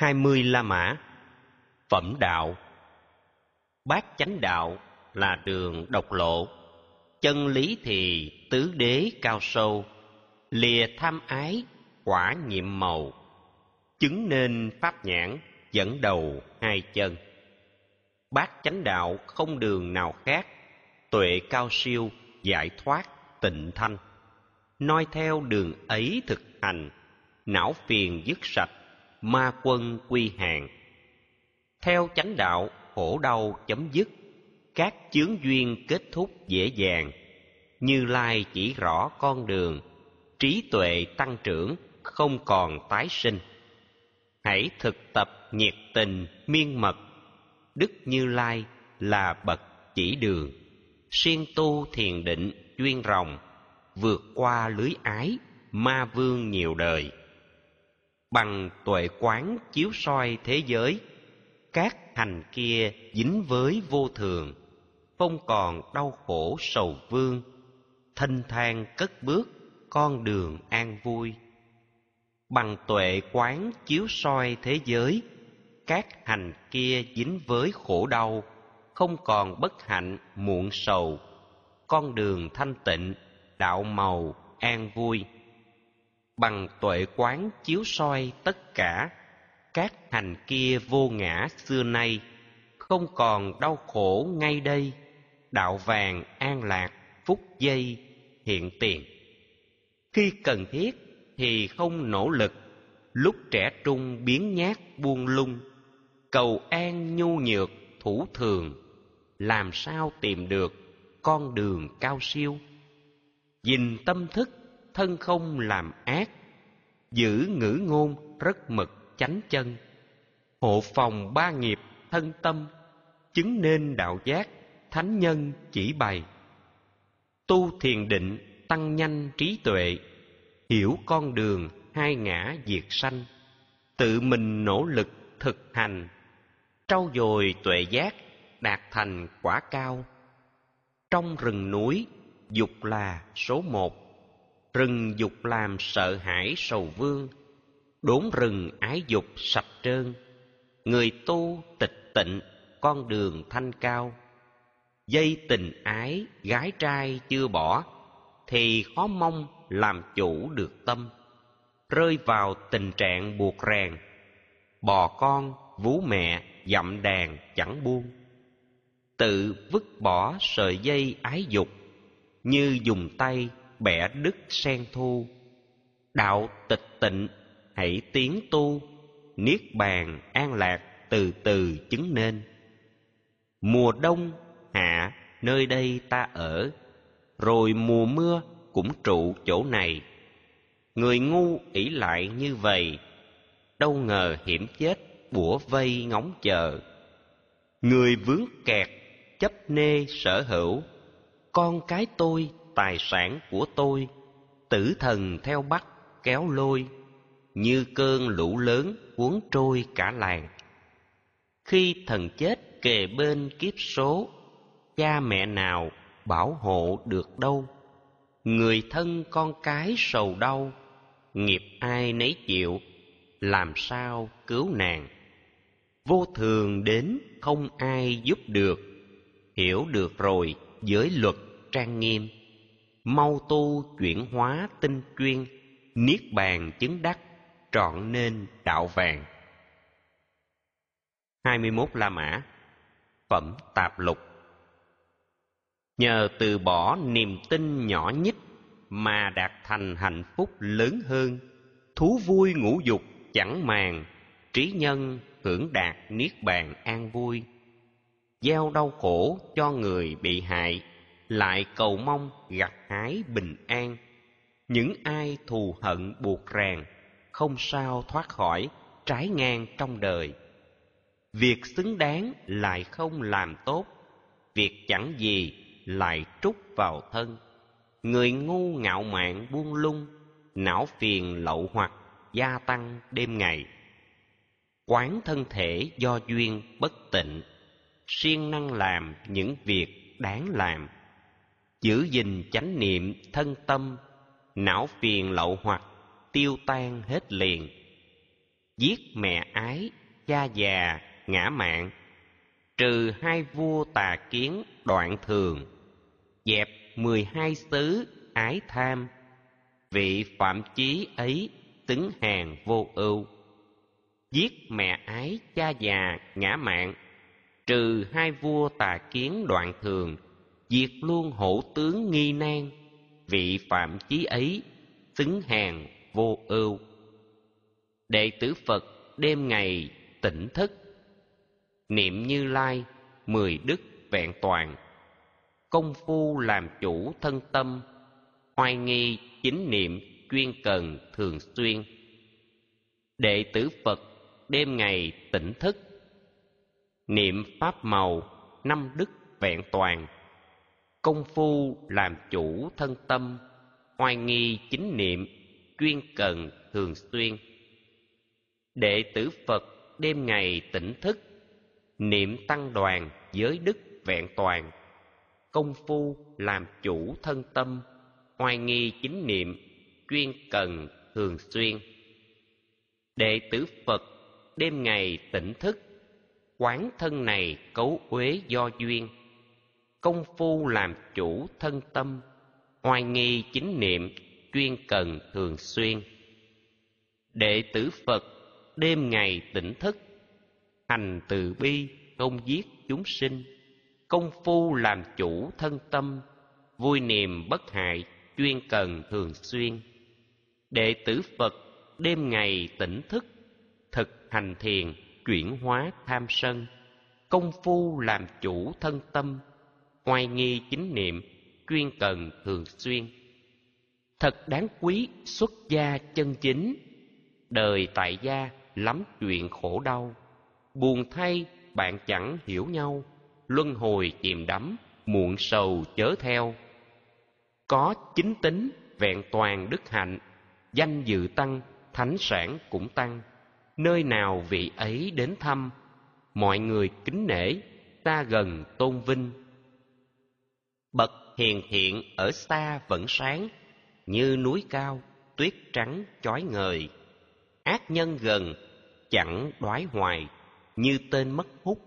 20 la mã. Phẩm đạo: bát chánh đạo là đường độc lộ, chân lý thì tứ đế cao sâu, lìa tham ái quả nhiệm màu, chứng nên pháp nhãn dẫn đầu hai chân. Bát chánh đạo không đường nào khác, tuệ cao siêu giải thoát tịnh thanh. Noi theo đường ấy thực hành, não phiền dứt sạch, ma quân quy hàng. Theo chánh đạo khổ đau chấm dứt, các chướng duyên kết thúc dễ dàng. Như Lai chỉ rõ con đường, trí tuệ tăng trưởng không còn tái sinh. Hãy thực tập nhiệt tình miên mật, Đức Như Lai là bậc chỉ đường. Siêng tu thiền định chuyên ròng, vượt qua lưới ái ma vương nhiều đời. Bằng tuệ quán chiếu soi thế giới, các hành kia dính với vô thường, không còn đau khổ sầu vương. Thênh thang cất bước con đường an vui. Bằng tuệ quán chiếu soi thế giới, các hành kia dính với khổ đau, không còn bất hạnh muộn sầu. Con đường thanh tịnh đạo màu an vui. Bằng tuệ quán chiếu soi tất cả, các hành kia vô ngã xưa nay, không còn đau khổ ngay đây. Đạo vàng an lạc phút giây hiện tiền. Khi cần thiết thì không nỗ lực, lúc trẻ trung biến nhát buông lung. Cầu an nhu nhược thủ thường, làm sao tìm được con đường cao siêu. Gìn tâm thức thân không làm ác, giữ ngữ ngôn rất mực chánh chân. Hộ phòng ba nghiệp thân tâm, chứng nên đạo giác thánh nhân chỉ bày. Tu thiền định tăng nhanh trí tuệ, hiểu con đường hai ngã diệt sanh. Tự mình nỗ lực thực hành, trau dồi tuệ giác đạt thành quả cao. Trong rừng núi dục là số một, rừng dục làm sợ hãi sầu vương. Đốn rừng ái dục sạch trơn, người tu tịch tịnh con đường thanh cao. Dây tình ái gái trai chưa bỏ, thì khó mong làm chủ được tâm. Rơi vào tình trạng buộc ràng, bò con vú mẹ dặm đàn chẳng buông. Tự vứt bỏ sợi dây ái dục, như dùng tay bẻ đứt sen thu. Đạo tịch tịnh hãy tiến tu, niết bàn an lạc từ từ chứng nên. Mùa đông hạ nơi đây ta ở, rồi mùa mưa cũng trụ chỗ này. Người ngu ỷ lại như vậy, đâu ngờ hiểm chết bủa vây ngóng chờ. Người vướng kẹt chấp nê sở hữu, con cái tôi tài sản của tôi. Tử thần theo bắt kéo lôi, như cơn lũ lớn cuốn trôi cả làng. Khi thần chết kề bên kiếp số, cha mẹ nào bảo hộ được đâu. Người thân con cái sầu đau, nghiệp ai nấy chịu, làm sao cứu nàng. Vô thường đến không ai giúp được, hiểu được rồi giới luật trang nghiêm. Mau tu chuyển hóa tinh chuyên, niết bàn chứng đắc trọn nên đạo vàng. 21 la mã. Phẩm tạp lục. Nhờ từ bỏ niềm tin nhỏ nhất mà đạt thành hạnh phúc lớn hơn. Thú vui ngũ dục chẳng màng, trí nhân hưởng đạt niết bàn an vui. Gieo đau khổ cho người bị hại, lại cầu mong gặt hái bình an. Những ai thù hận buộc ràng, không sao thoát khỏi trái ngang trong đời. Việc xứng đáng lại không làm tốt, việc chẳng gì lại trút vào thân. Người ngu ngạo mạn buông lung, não phiền lậu hoặc gia tăng đêm ngày. Quán thân thể do duyên bất tịnh, siêng năng làm những việc đáng làm. Giữ gìn chánh niệm thân tâm, não phiền lậu hoặc tiêu tan hết liền. giết mẹ ái, cha già, ngã mạn, trừ 2 vua tà kiến đoạn thường, dẹp 12 xứ ái tham, vị phạm chí ấy xứng hàng vô ưu. Giết mẹ ái, cha già, ngã mạn, trừ 2 vua tà kiến đoạn thường, diệt luôn hổ tướng nghi nan, vị phạm chí ấy xứng hàng vô ưu. Đệ tử Phật đêm ngày tỉnh thức, niệm Như Lai 10 đức vẹn toàn, công phu làm chủ thân tâm, hoài nghi chính niệm chuyên cần thường xuyên. Đệ tử Phật đêm ngày tỉnh thức, niệm pháp màu 5 đức vẹn toàn, công phu làm chủ thân tâm, hoài nghi chính niệm chuyên cần thường xuyên. Đệ tử Phật đêm ngày tỉnh thức, niệm tăng đoàn giới đức vẹn toàn, công phu làm chủ thân tâm, hoài nghi chính niệm chuyên cần thường xuyên. Đệ tử Phật đêm ngày tỉnh thức, quán thân này cấu uế do duyên, công phu làm chủ thân tâm, hoài nghi chính niệm chuyên cần thường xuyên. Đệ tử Phật đêm ngày tỉnh thức, hành từ bi không giết chúng sinh, công phu làm chủ thân tâm, vui niềm bất hại chuyên cần thường xuyên. Đệ tử Phật đêm ngày tỉnh thức, thực hành thiền chuyển hóa tham sân, công phu làm chủ thân tâm, hoài nghi chính niệm chuyên cần thường xuyên. Thật đáng quý xuất gia chân chính, đời tại gia lắm chuyện khổ đau, buồn thay bạn chẳng hiểu nhau, luân hồi chìm đắm muộn sầu chớ theo. Có chính tính vẹn toàn đức hạnh, danh dự tăng thánh sản cũng tăng, nơi nào vị ấy đến thăm, mọi người kính nể ta gần tôn vinh. Bậc hiền thiện ở xa vẫn sáng, như núi cao tuyết trắng chói ngời, ác nhân gần chẳng đoái hoài, như tên mất hút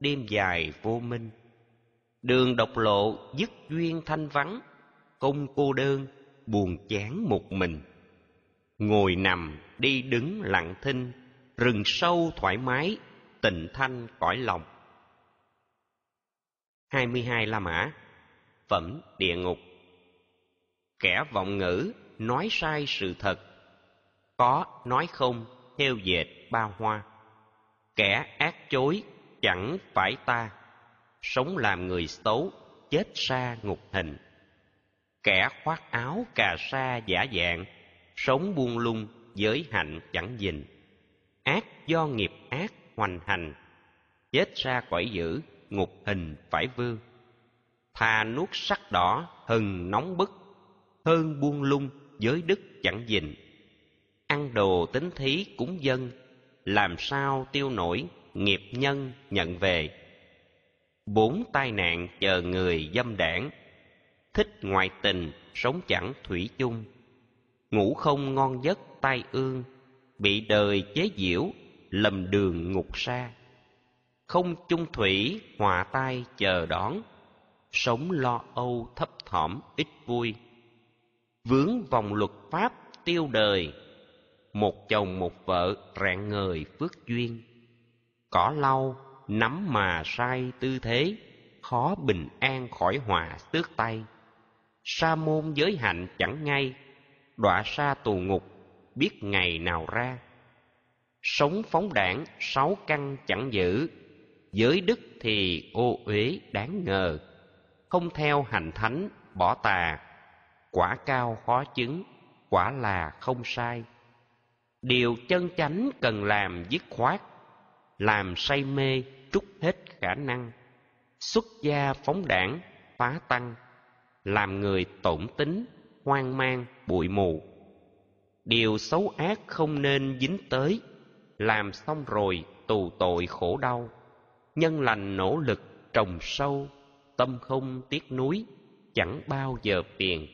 đêm dài vô minh. Đường độc lộ dứt duyên thanh vắng, công cô đơn buồn chán một mình, ngồi nằm đi đứng lặng thinh, rừng sâu thoải mái tịnh thanh cõi lòng. 22 La Mã phẩm địa ngục. Kẻ vọng ngữ nói sai sự thật, có nói không theo dệt ba hoa. Kẻ ác chối chẳng phải ta, sống làm người xấu chết xa ngục hình. Kẻ khoác áo cà sa giả dạng, sống buông lung giới hạnh chẳng gìn. Ác do nghiệp ác hoành hành, chết ra cõi dữ ngục hình phải vương. Thà nuốt sắc đỏ hừng nóng bức, hơn buông lung giới đức chẳng gìn. Ăn đồ tính thí cúng dâng, làm sao tiêu nổi nghiệp nhân nhận về. 4 tai nạn chờ người dâm đảng, thích ngoại tình sống chẳng thủy chung. Ngủ không ngon giấc tai ương, bị đời chế giễu lầm đường ngục xa. Không chung thủy hòa tai chờ đón, sống lo âu thấp thỏm ít vui. Vướng vòng luật pháp tiêu đời, một chồng một vợ rạng ngời phước duyên. Cỏ lau nắm mà sai tư thế, khó bình an khỏi hòa tước tay. Sa môn giới hạnh chẳng ngay, đọa xa tù ngục biết ngày nào ra. Sống phóng đảng 6 căn chẳng giữ, giới đức thì ô uế đáng ngờ. Không theo hành thánh bỏ tà, quả cao khó chứng quả là không sai. Điều chân chánh cần làm dứt khoát, làm say mê trút hết khả năng. Xuất gia phóng đảng phá tăng, làm người tổn tính hoang mang bụi mù. Điều xấu ác không nên dính tới, làm xong rồi tù tội khổ đau. Nhân lành nỗ lực trồng sâu, tâm không tiếc nuối chẳng bao giờ phiền.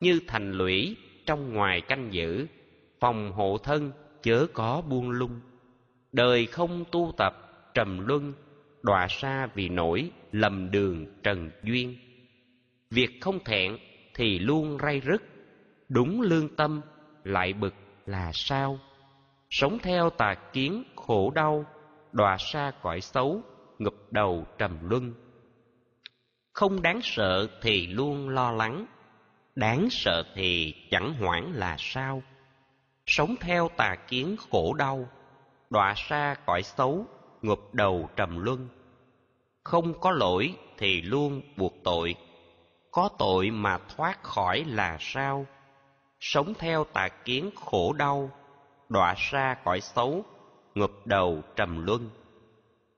Như thành lũy trong ngoài canh giữ, phòng hộ thân chớ có buông lung. Đời không tu tập trầm luân, đọa xa vì nổi lầm đường trần duyên. Việc không thẹn thì luôn ray rứt, đúng lương tâm lại bực là sao? Sống theo tà kiến khổ đau, đọa xa cõi xấu ngập đầu trầm luân. Không đáng sợ thì luôn lo lắng, đáng sợ thì chẳng hoảng là sao? Sống theo tà kiến khổ đau, đọa xa cõi xấu ngập đầu trầm luân. Không có lỗi thì luôn buộc tội, có tội mà thoát khỏi là sao? Sống theo tà kiến khổ đau, đọa xa cõi xấu ngập đầu trầm luân.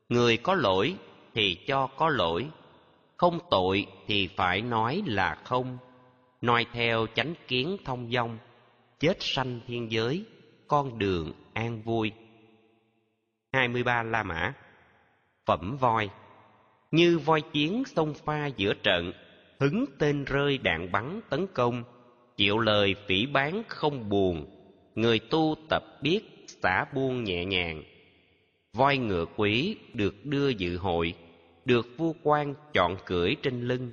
Người có lỗi thì cho có lỗi, không tội thì phải nói là không. Noi theo chánh kiến thông dong, chết sanh thiên giới, con đường an vui. 23 La Mã. Phẩm voi. Như voi chiến xông pha giữa trận, hứng tên rơi đạn bắn tấn công, chịu lời phỉ báng không buồn, người tu tập biết xả buông nhẹ nhàng. Voi ngựa quý được đưa dự hội, được vua quan chọn cưỡi trên lưng.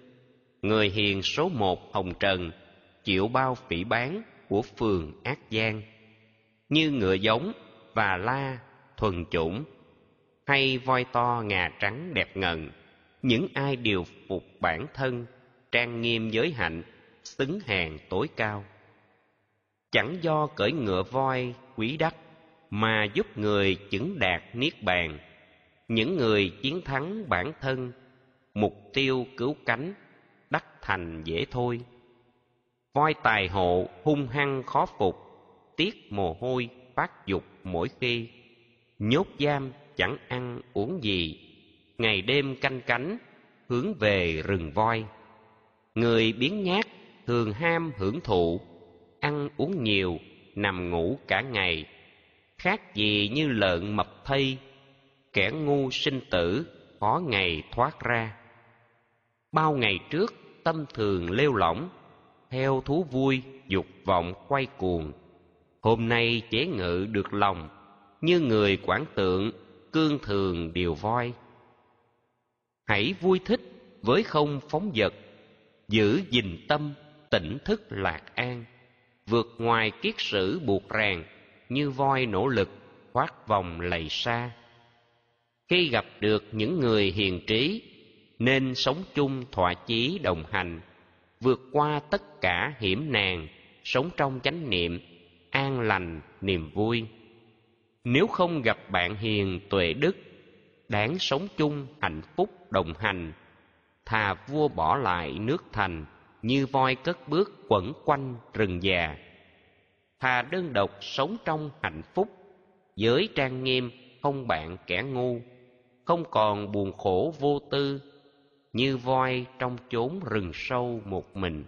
Người hiền số một hồng trần, chịu bao phỉ báng của phường Ác Giang. Như ngựa giống và la thuần chủng, hay voi to ngà trắng đẹp ngần, những ai điều phục bản thân, trang nghiêm giới hạnh, xứng hàng tối cao. Chẳng do cưỡi ngựa voi quý đắc, mà giúp người chứng đạt niết bàn. Những người chiến thắng bản thân, mục tiêu cứu cánh, đắc thành dễ thôi. Voi tài hộ hung hăng khó phục, tiết mồ hôi phát dục mỗi khi. Nhốt giam chẳng ăn uống gì, ngày đêm canh cánh hướng về rừng voi. Người biếng nhác thường ham hưởng thụ, ăn uống nhiều, nằm ngủ cả ngày, khác gì như lợn mập thây, kẻ ngu sinh tử khó ngày thoát ra. Bao ngày trước tâm thường lêu lỏng, theo thú vui dục vọng quay cuồng, hôm nay chế ngự được lòng, như người quản tượng cương thường điều voi. Hãy vui thích với không phóng dật, giữ gìn tâm tỉnh thức lạc an, vượt ngoài kiết sử buộc ràng, như voi nỗ lực thoát vòng lầy xa. Khi gặp được những người hiền trí, nên sống chung thỏa chí đồng hành, vượt qua tất cả hiểm nạn, sống trong chánh niệm an lành niềm vui. Nếu không gặp bạn hiền tuệ đức, đáng sống chung hạnh phúc đồng hành, thà vua bỏ lại nước thành, như voi cất bước quẩn quanh rừng già. Thà đơn độc sống trong hạnh phúc, giới trang nghiêm không bạn kẻ ngu, không còn buồn khổ vô tư, như voi trong chốn rừng sâu một mình.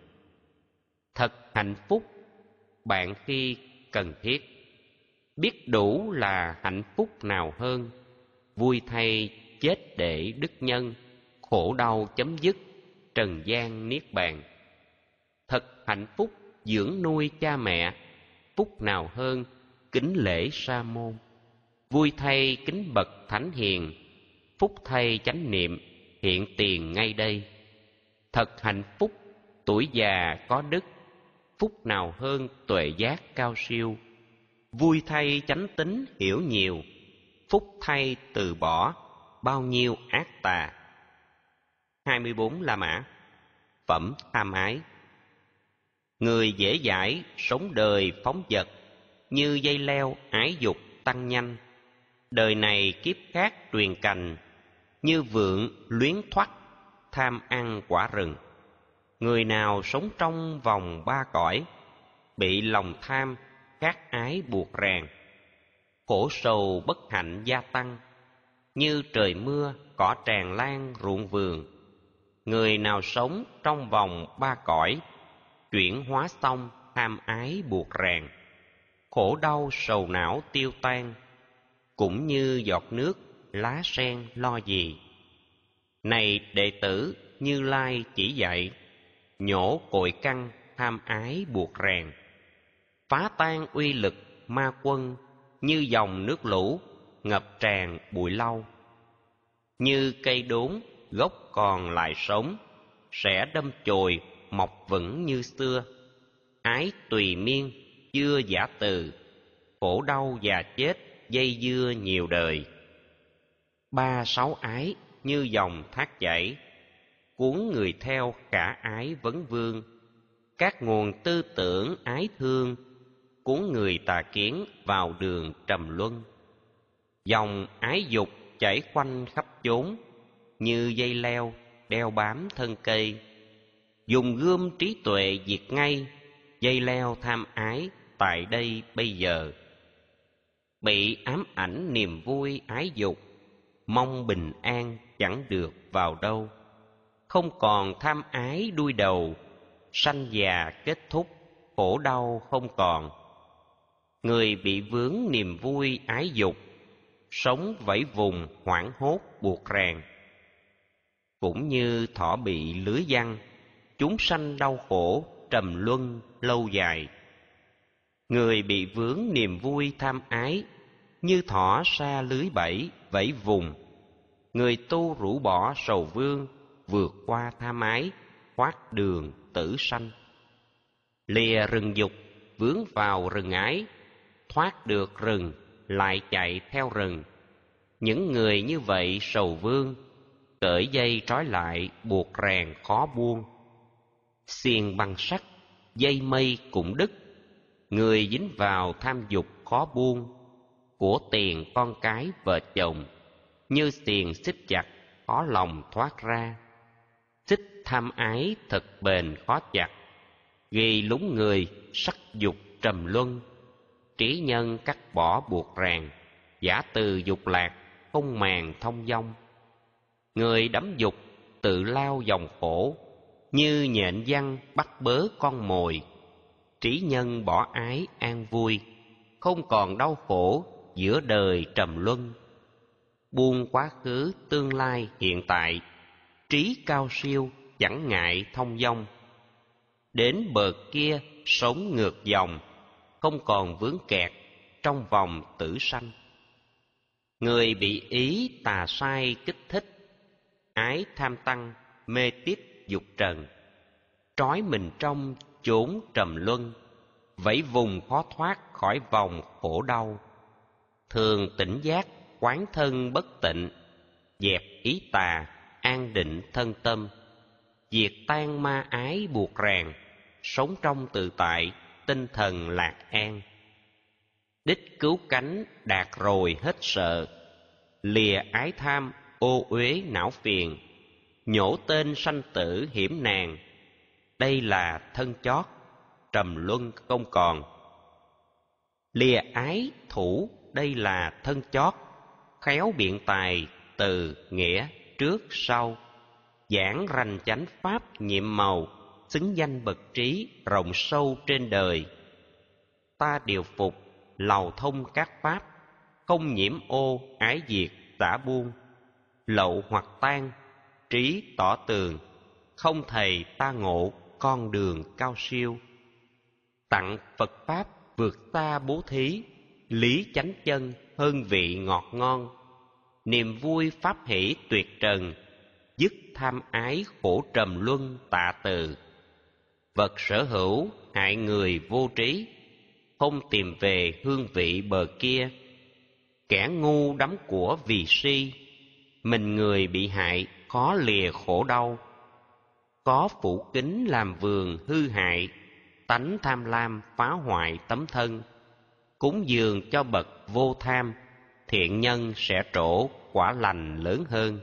Thật hạnh phúc bạn khi cần thiết, biết đủ là hạnh phúc nào hơn. Vui thay chết để đức nhân, khổ đau chấm dứt, trần gian niết bàn. Thật hạnh phúc dưỡng nuôi cha mẹ, phúc nào hơn kính lễ sa môn. Vui thay kính bậc thánh hiền, phúc thay chánh niệm hiện tiền ngay đây. Thật hạnh phúc tuổi già có đức, phúc nào hơn tuệ giác cao siêu. Vui thay chánh tính hiểu nhiều, phúc thay từ bỏ bao nhiêu ác tà. 24 La Mã. Phẩm tham ái. Người dễ dãi sống đời phóng dật, như dây leo ái dục tăng nhanh. Đời này kiếp khác truyền cành, như vượn luyến thoắt tham ăn quả rừng. Người nào sống trong vòng ba cõi, bị lòng tham khát ái buộc ràng, khổ sầu bất hạnh gia tăng, như trời mưa cỏ tràn lan ruộng vườn. Người nào sống trong vòng ba cõi, chuyển hóa xong tham ái buộc ràng, khổ đau sầu não tiêu tan, cũng như giọt nước lá sen lo gì. Này đệ tử Như Lai chỉ dạy, nhổ cội căn tham ái buộc ràng, phá tan uy lực ma quân như dòng nước lũ, ngập tràn bụi lau. Như cây đốn, gốc còn lại sống, sẽ đâm chồi mọc vững như xưa. Ái tùy miên, chưa giả từ, khổ đau và chết dây dưa nhiều đời. 36 ái như dòng thác chảy, cuốn người theo khả ái vấn vương. Các nguồn tư tưởng ái thương, cuốn người tà kiến vào đường trầm luân. Dòng ái dục chảy quanh khắp chốn, như dây leo đeo bám thân cây. Dùng gươm trí tuệ diệt ngay, dây leo tham ái tại đây bây giờ. Bị ám ảnh niềm vui ái dục, mong bình an chẳng được vào đâu. Không còn tham ái đuôi đầu, sanh già kết thúc, khổ đau không còn. Người bị vướng niềm vui ái dục, sống vẫy vùng hoảng hốt buộc ràng. Cũng như thỏ bị lưới giăng, chúng sanh đau khổ trầm luân lâu dài. Người bị vướng niềm vui tham ái, như thỏ sa lưới bẫy vẫy vùng. Người tu rũ bỏ sầu vương, vượt qua tham ái, thoát đường tử sanh. Lìa rừng dục, vướng vào rừng ái, thoát được rừng, lại chạy theo rừng. Những người như vậy sầu vương, cởi dây trói lại, buộc ràng khó buông. Xiềng bằng sắt, dây mây cũng đứt, người dính vào tham dục khó buông. Của tiền con cái vợ chồng, như xiềng xích chặt, khó lòng thoát ra. Xích tham ái thật bền khó chặt, ghi lúng người sắc dục trầm luân. Trí nhân cắt bỏ buộc ràng, giả từ dục lạc không màng thông dong. Người đắm dục tự lao dòng khổ, như nhện giăng bắt bớ con mồi. Trí nhân bỏ ái an vui, không còn đau khổ giữa đời trầm luân. Buông quá khứ tương lai hiện tại, trí cao siêu chẳng ngại thông dong. Đến bờ kia sống ngược dòng, không còn vướng kẹt trong vòng tử sanh. Người bị ý tà sai kích thích, ái tham tăng mê tiếp dục trần, trói mình trong chốn trầm luân, vẫy vùng khó thoát khỏi vòng khổ đau. Thường tỉnh giác quán thân bất tịnh, dẹp ý tà an định thân tâm. Diệt tan ma ái buộc ràng, sống trong tự tại tinh thần lạc an. Đích cứu cánh đạt rồi hết sợ, lìa ái tham ô uế não phiền. Nhổ tên sanh tử hiểm nàng, đây là thân chót trầm luân không còn. Lìa ái thủ, đây là thân chót khéo biện tài từ nghĩa trước sau. Giảng rành chánh pháp nhiệm màu, xứng danh bậc trí rộng sâu trên đời. Ta điều phục lầu thông các pháp, không nhiễm ô ái diệt tả buông. Lậu hoặc tan trí tỏ tường, không thầy ta ngộ con đường cao siêu. Tặng Phật pháp vượt xa bố thí, lý chánh chân hương vị ngọt ngon. Niềm vui pháp hỷ tuyệt trần, dứt tham ái khổ trầm luân tạ từ. Vật sở hữu hại người vô trí, không tìm về hương vị bờ kia. Kẻ ngu đắm của vì si, mình người bị hại khó lìa khổ đau. Có phủ kính làm vườn hư hại, tánh tham lam phá hoại tấm thân. Cúng dường cho bậc vô tham, thiện nhân sẽ trổ quả lành lớn hơn.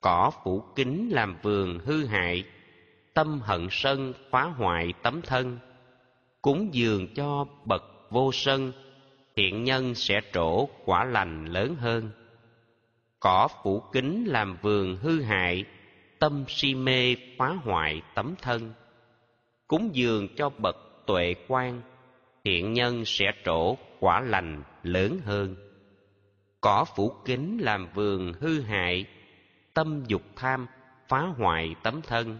Cỏ phủ kính làm vườn hư hại, tâm hận sân phá hoại tấm thân. Cúng dường cho bậc vô sân, thiện nhân sẽ trổ quả lành lớn hơn. Cỏ phủ kính làm vườn hư hại, tâm si mê phá hoại tấm thân. Cúng dường cho bậc tuệ quang, thiện nhân sẽ trổ quả lành lớn hơn. Cỏ phủ kính làm vườn hư hại, tâm dục tham phá hoại tấm thân.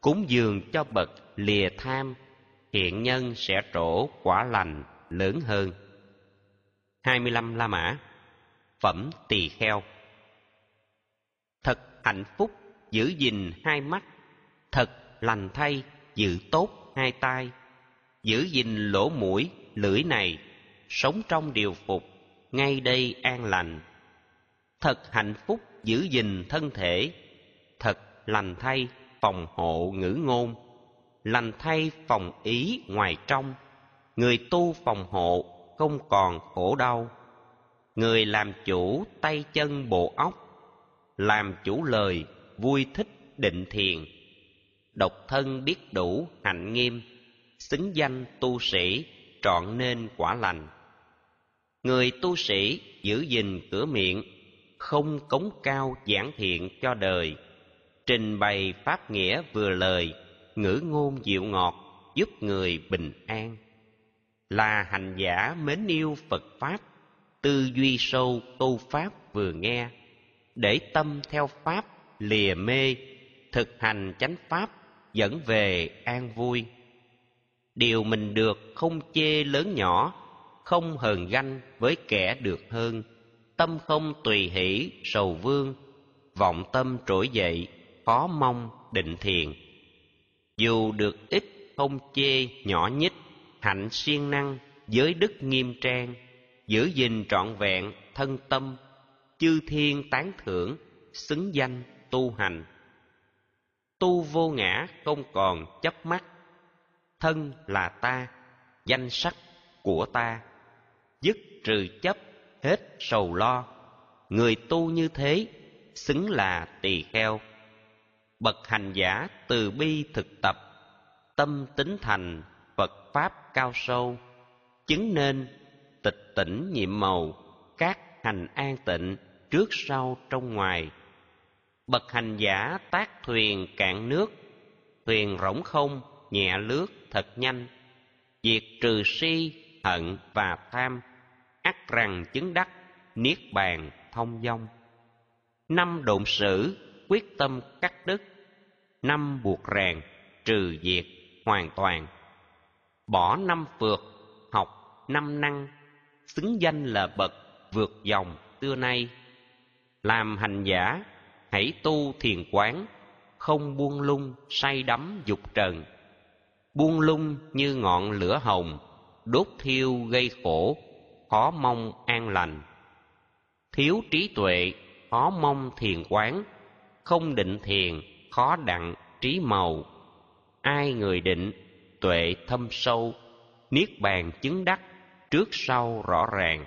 Cúng dường cho bậc lìa tham, thiện nhân sẽ trổ quả lành lớn hơn. 25 la mã. Phẩm tỳ kheo. Thật hạnh phúc giữ gìn hai mắt, thật lành thay giữ tốt hai tai, giữ gìn lỗ mũi lưỡi này, sống trong điều phục, ngay đây an lành. Thật hạnh phúc giữ gìn thân thể, thật lành thay phòng hộ ngữ ngôn, lành thay phòng ý ngoài trong, người tu phòng hộ không còn khổ đau. Người làm chủ tay chân bộ óc, làm chủ lời vui thích định thiền. Độc thân biết đủ hạnh nghiêm, xứng danh tu sĩ trọn nên quả lành. Người tu sĩ giữ gìn cửa miệng, không cống cao giảng thiện cho đời, trình bày pháp nghĩa vừa lời, ngữ ngôn dịu ngọt giúp người bình an. Là hành giả mến yêu Phật Pháp, tư duy sâu tu Pháp vừa nghe, để tâm theo Pháp lìa mê, thực hành chánh Pháp dẫn về an vui. Điều mình được không chê lớn nhỏ, không hờn ganh với kẻ được hơn, tâm không tùy hỷ sầu vương, vọng tâm trỗi dậy khó mong định thiền. Dù được ít không chê nhỏ nhít, hạnh siêng năng giới đức nghiêm trang, giữ gìn trọn vẹn thân tâm, chư thiên tán thưởng xứng danh tu hành. Tu vô ngã không còn chấp mắc, thân là ta, danh sắc của ta, dứt trừ chấp hết sầu lo. Người tu như thế xứng là tỳ kheo. Bậc hành giả từ bi thực tập, tâm tính thành Phật Pháp cao sâu, chứng nên tịch tỉnh nhiệm màu, các hành an tịnh trước sau trong ngoài. Bậc hành giả tác thuyền cạn nước, thuyền rỗng không nhẹ lướt thật nhanh, diệt trừ si hận và tham, ắt rằng chứng đắc niết bàn thông dong. 5 độn sử quyết tâm cắt đứt, 5 buộc ràng trừ diệt hoàn toàn, bỏ 5 phược học 5 năng, xứng danh là bậc vượt dòng xưa nay. Làm hành giả hãy tu thiền quán, không buông lung say đắm dục trần. Buông lung như ngọn lửa hồng, đốt thiêu gây khổ, khó mong an lành. Thiếu trí tuệ khó mong thiền quán, không định thiền khó đặng trí màu. Ai người định tuệ thâm sâu, niết bàn chứng đắc trước sau rõ ràng.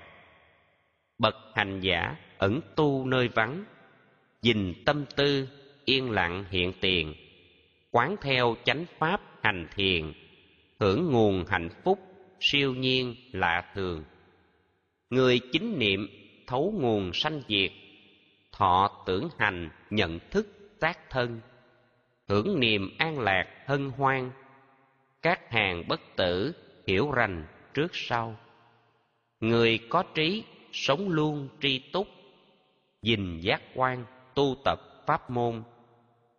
Bậc hành giả ẩn tu nơi vắng, gìn tâm tư yên lặng hiện tiền, quán theo chánh pháp hành thiền, hưởng nguồn hạnh phúc siêu nhiên lạ thường. Người chính niệm thấu nguồn sanh diệt, thọ tưởng hành nhận thức tác thân, hưởng niềm an lạc hân hoan, các hàng bất tử hiểu rành trước sau. Người có trí sống luôn tri túc, gìn giác quan tu tập pháp môn,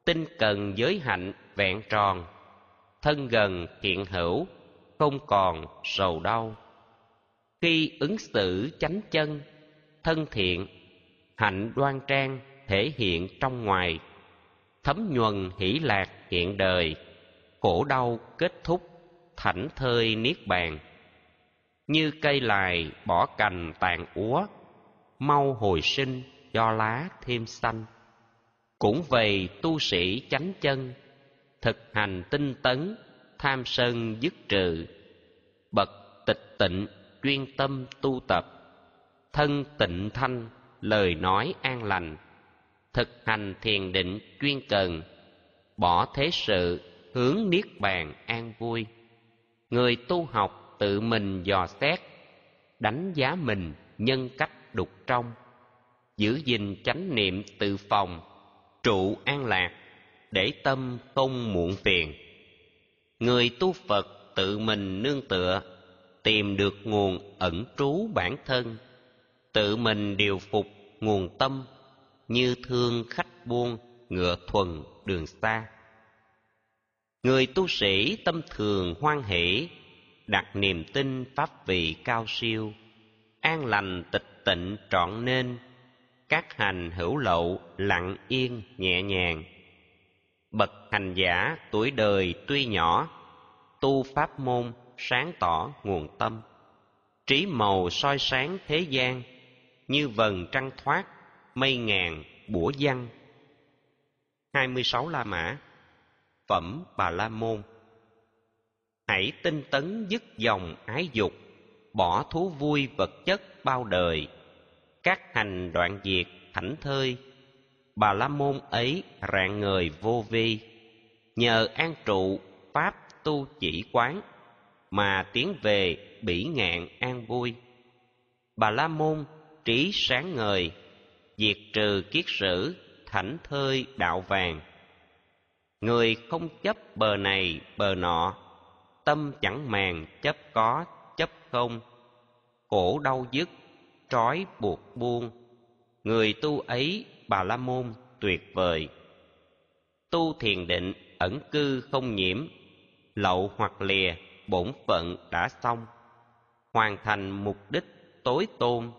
tinh cần giới hạnh vẹn tròn, thân gần thiện hữu không còn sầu đau. Khi ứng xử chánh chân thân thiện, hạnh đoan trang thể hiện trong ngoài, thấm nhuần hỷ lạc hiện đời, khổ đau kết thúc thảnh thơi niết bàn. Như cây lài bỏ cành tàn úa, mau hồi sinh do lá thêm xanh. Cũng vậy tu sĩ chánh chân, thực hành tinh tấn tham sân dứt trừ. Bậc tịch tịnh chuyên tâm tu tập, thân tịnh thanh lời nói an lành. Thực hành thiền định chuyên cần, bỏ thế sự hướng niết bàn an vui. Người tu học tự mình dò xét, đánh giá mình nhân cách đục trong, giữ gìn chánh niệm tự phòng, trụ an lạc để tâm không muộn phiền. Người tu Phật tự mình nương tựa, tìm được nguồn ẩn trú bản thân, tự mình điều phục nguồn tâm, như thương khách buôn ngựa thuần đường xa. Người tu sĩ tâm thường hoan hỷ, đặt niềm tin pháp vị cao siêu, an lành tịch tịnh trọn nên, các hành hữu lậu lặng yên nhẹ nhàng. Bậc hành giả tuổi đời tuy nhỏ, tu pháp môn sáng tỏ nguồn tâm. Trí màu soi sáng thế gian, như vầng trăng thoát, mây ngàn bủa giăng. 26 La Mã. Phẩm Bà La Môn. Hãy tinh tấn dứt dòng ái dục, bỏ thú vui vật chất bao đời. Các hành đoạn diệt thảnh thơi, Bà La Môn ấy rạng ngời vô vi. Nhờ an trụ pháp tu chỉ quán, mà tiến về bỉ ngạn an vui. Bà La Môn trí sáng ngời, diệt trừ kiết sử thảnh thơi đạo vàng. Người không chấp bờ này bờ nọ, tâm chẳng màng chấp có chấp không. Khổ đau dứt, trói buộc buông, người tu ấy Bà La Môn tuyệt vời. Tu thiền định ẩn cư không nhiễm, lậu hoặc lìa bổn phận đã xong. Hoàn thành mục đích tối tôn,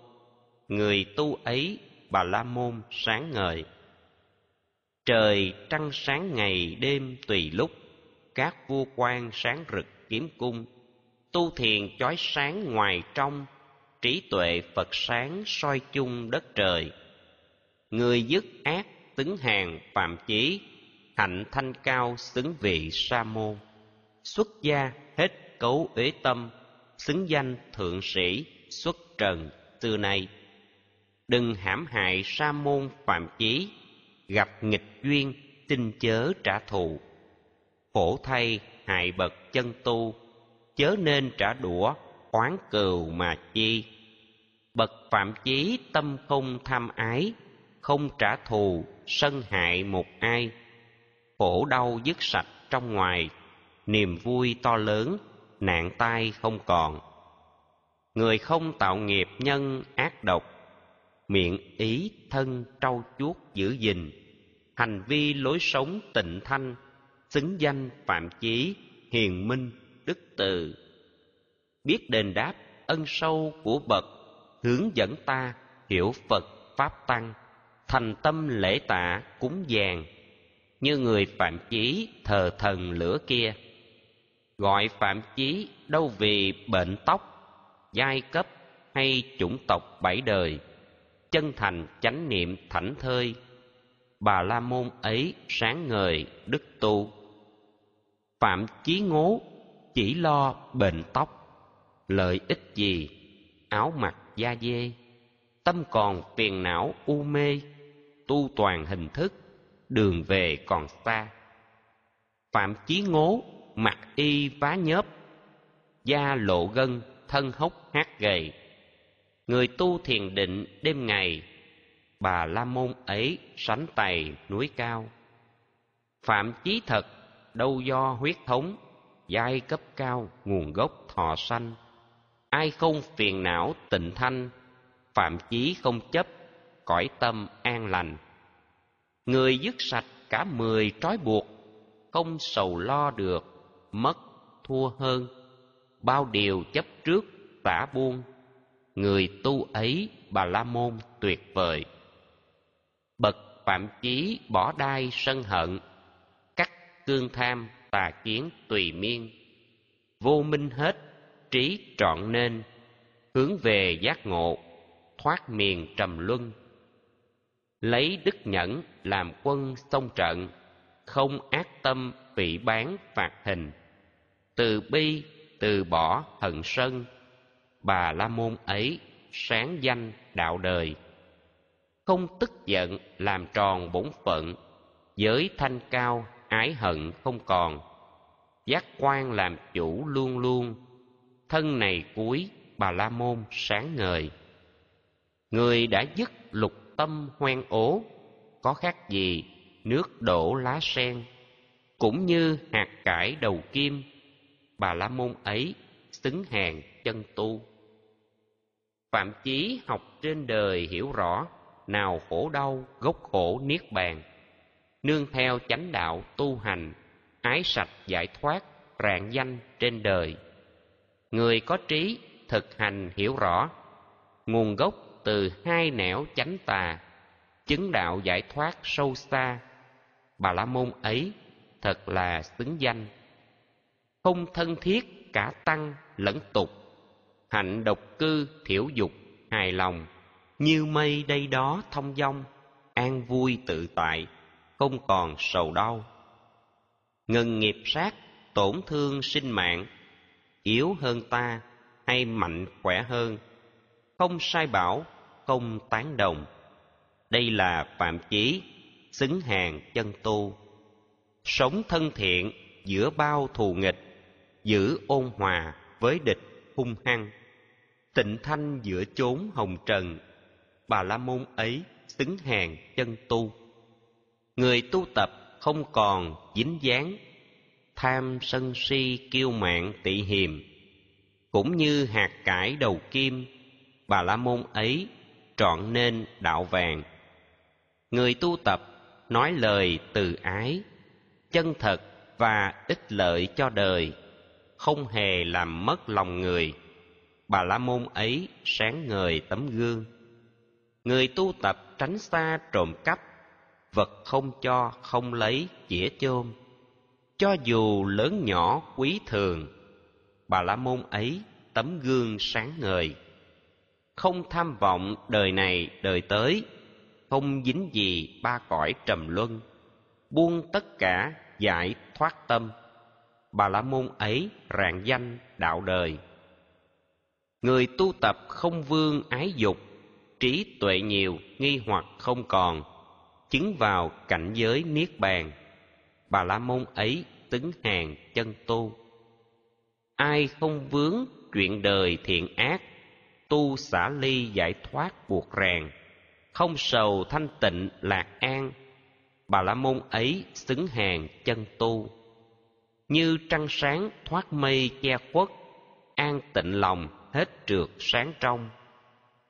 người tu ấy Bà La Môn sáng ngời. Trời trăng sáng ngày đêm tùy lúc, các vua quan sáng rực kiếm cung. Tu thiền chói sáng ngoài trong, trí tuệ Phật sáng soi chung đất trời. Người dứt ác xứng hàng phạm chí, hạnh thanh cao xứng vị sa môn. Xuất gia hết cấu uế tâm, xứng danh thượng sĩ xuất trần từ nay. Đừng hãm hại sa môn phạm chí, gặp nghịch duyên xin chớ trả thù. Khổ thay hại bậc chân tu, chớ nên trả đũa oán cừu mà chi. Bậc phạm chí tâm không tham ái, không trả thù sân hại một ai. Khổ đau dứt sạch trong ngoài, niềm vui to lớn nạn tai không còn. Người không tạo nghiệp nhân ác độc, miệng ý thân trau chuốt giữ gìn. Hành vi lối sống tịnh thanh, xứng danh phạm chí hiền minh đức từ. Biết đền đáp ân sâu của bậc, hướng dẫn ta hiểu Phật pháp tăng. Thành tâm lễ tạ cúng dường, như người phạm chí thờ thần lửa kia. Gọi phạm chí đâu vì bệnh tóc, giai cấp hay chủng tộc bảy đời. Chân thành chánh niệm thảnh thơi, Bà La Môn ấy sáng ngời đức tu. Phạm chí ngố chỉ lo bệnh tóc, lợi ích gì áo mặc da dê. Tâm còn phiền não u mê, tu toàn hình thức đường về còn xa. Phạm chí ngố mặc y vá nhớp, da lộ gân thân hốc hác gầy. Người tu thiền định đêm ngày, Bà La Môn ấy sánh tày núi cao. Phạm chí thật đâu do huyết thống, giai cấp cao nguồn gốc thọ sanh. Ai không phiền não tịnh thanh, phạm chí không chấp cõi tâm an lành. Người dứt sạch cả 10 trói buộc, không sầu lo được mất thua hơn. Bao điều chấp trước tả buông, người tu ấy Bà La Môn tuyệt vời. Bậc phạm chí bỏ đai sân hận, cắt cương tham tà kiến tùy miên. Vô minh hết trí trọn nên, hướng về giác ngộ thoát miền trầm luân. Lấy đức nhẫn làm quân xông trận, không ác tâm phỉ báng phạt hình. Từ bi từ bỏ hận sân, Bà La Môn ấy sáng danh đạo đời. Không tức giận làm tròn bổn phận, giới thanh cao ái hận không còn. Giác quan làm chủ luôn luôn, thân này cuối Bà La Môn sáng ngời. Người đã dứt lục tâm hoang ố, có khác gì nước đổ lá sen. Cũng như hạt cải đầu kim, Bà La Môn ấy xứng hàng chân tu. Phạm chí học trên đời hiểu rõ, nào khổ đau gốc khổ niết bàn. Nương theo chánh đạo tu hành, ái sạch giải thoát rạng danh trên đời. Người có trí thực hành hiểu rõ, nguồn gốc từ hai nẻo chánh tà, chứng đạo giải thoát sâu xa. Bà la môn ấy thật là xứng danh, không thân thiết cả tăng lẫn tục, hạnh độc cư thiểu dục hài lòng, như mây đây đó thông dong, an vui tự tại, không còn sầu đau. Ngừng nghiệp sát, tổn thương sinh mạng, yếu hơn ta hay mạnh khỏe hơn, không sai bảo, không tán đồng. Đây là phạm chí, xứng hàng chân tu. Sống thân thiện giữa bao thù nghịch, giữ ôn hòa với địch hung hăng, tịnh thanh giữa chốn hồng trần. Bà la môn ấy xứng hàng chân tu. Người tu tập không còn dính dáng tham sân si kiêu mạn tị hiềm, cũng như hạt cải đầu kim. Bà la môn ấy trọn nên đạo vàng. Người tu tập nói lời từ ái, chân thật và ích lợi cho đời, không hề làm mất lòng người. Bà la môn ấy sáng ngời tấm gương. Người tu tập tránh xa trộm cắp, vật không cho không lấy chĩa chôm, cho dù lớn nhỏ quý thường. Bà la môn ấy tấm gương sáng ngời. Không tham vọng đời này đời tới, không dính gì ba cõi trầm luân, buông tất cả giải thoát tâm. Bà la môn ấy rạng danh đạo đời. Người tu tập không vương ái dục, trí tuệ nhiều nghi hoặc không còn, chứng vào cảnh giới niết bàn. Bà la môn ấy xứng hàng chân tu. Ai không vướng chuyện đời thiện ác, tu xả ly giải thoát buộc ràng, không sầu thanh tịnh lạc an. Bà la môn ấy xứng hàng chân tu. Như trăng sáng thoát mây che khuất, an tịnh lòng hết trượt sáng trong,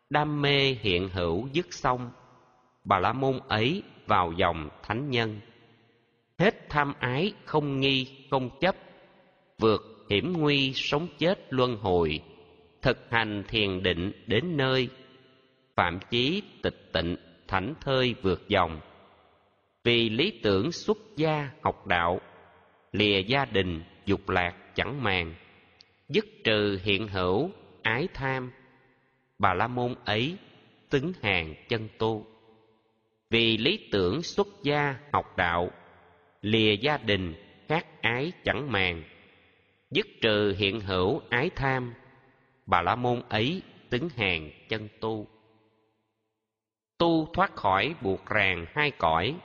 đam mê hiện hữu dứt xong. Bà la môn ấy vào dòng thánh nhân. Hết tham ái không nghi không chấp, vượt hiểm nguy sống chết luân hồi, thực hành thiền định đến nơi, phạm chí tịch tịnh thảnh thơi vượt dòng. Vì lý tưởng xuất gia học đạo, lìa gia đình dục lạc chẳng màng, dứt trừ hiện hữu ái tham. Bà la môn ấy xứng hàng chân tu. Vì lý tưởng xuất gia học đạo, lìa gia đình khát ái chẳng màng, dứt trừ hiện hữu ái tham. Bà la môn ấy xứng hàng chân tu. Tu thoát khỏi buộc ràng hai cõi,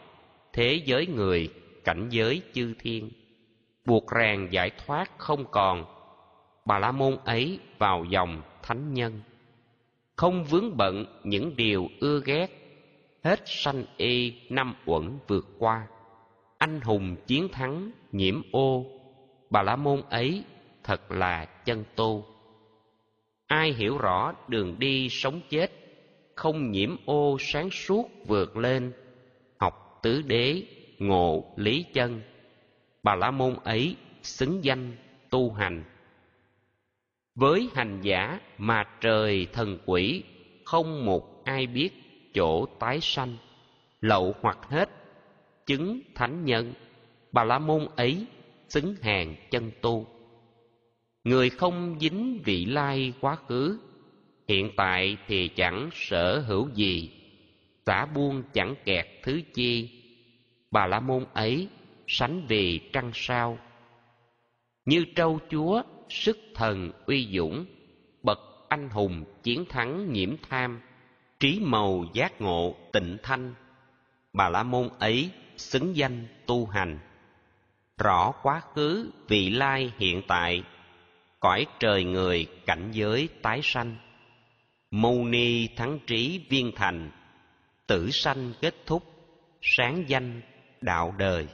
thế giới người, cảnh giới chư thiên, buộc ràng giải thoát không còn. Bà la môn ấy vào dòng thánh nhân. Không vướng bận những điều ưa ghét, hết sanh y năm uẩn vượt qua, anh hùng chiến thắng nhiễm ô. Bà la môn ấy thật là chân tu. Ai hiểu rõ đường đi sống chết, không nhiễm ô sáng suốt vượt lên, học tứ đế ngộ lý chân. Bà la môn ấy xứng danh tu hành. Với hành giả mà trời thần quỷ, không một ai biết chỗ tái sanh, lậu hoặc hết chứng thánh nhân. Bà la môn ấy xứng hàng chân tu. Người không dính vị lai quá khứ, hiện tại thì chẳng sở hữu gì, xả buông chẳng kẹt thứ chi. Bà la môn ấy sánh vì trăng sao, như trâu chúa sức thần uy dũng, bậc anh hùng chiến thắng nhiễm tham, trí màu giác ngộ tịnh thanh. Bà la môn ấy xứng danh tu hành. Rõ quá khứ vị lai hiện tại, cõi trời người cảnh giới tái sanh, mâu ni thắng trí viên thành, tử sanh kết thúc, sáng danh đạo đời.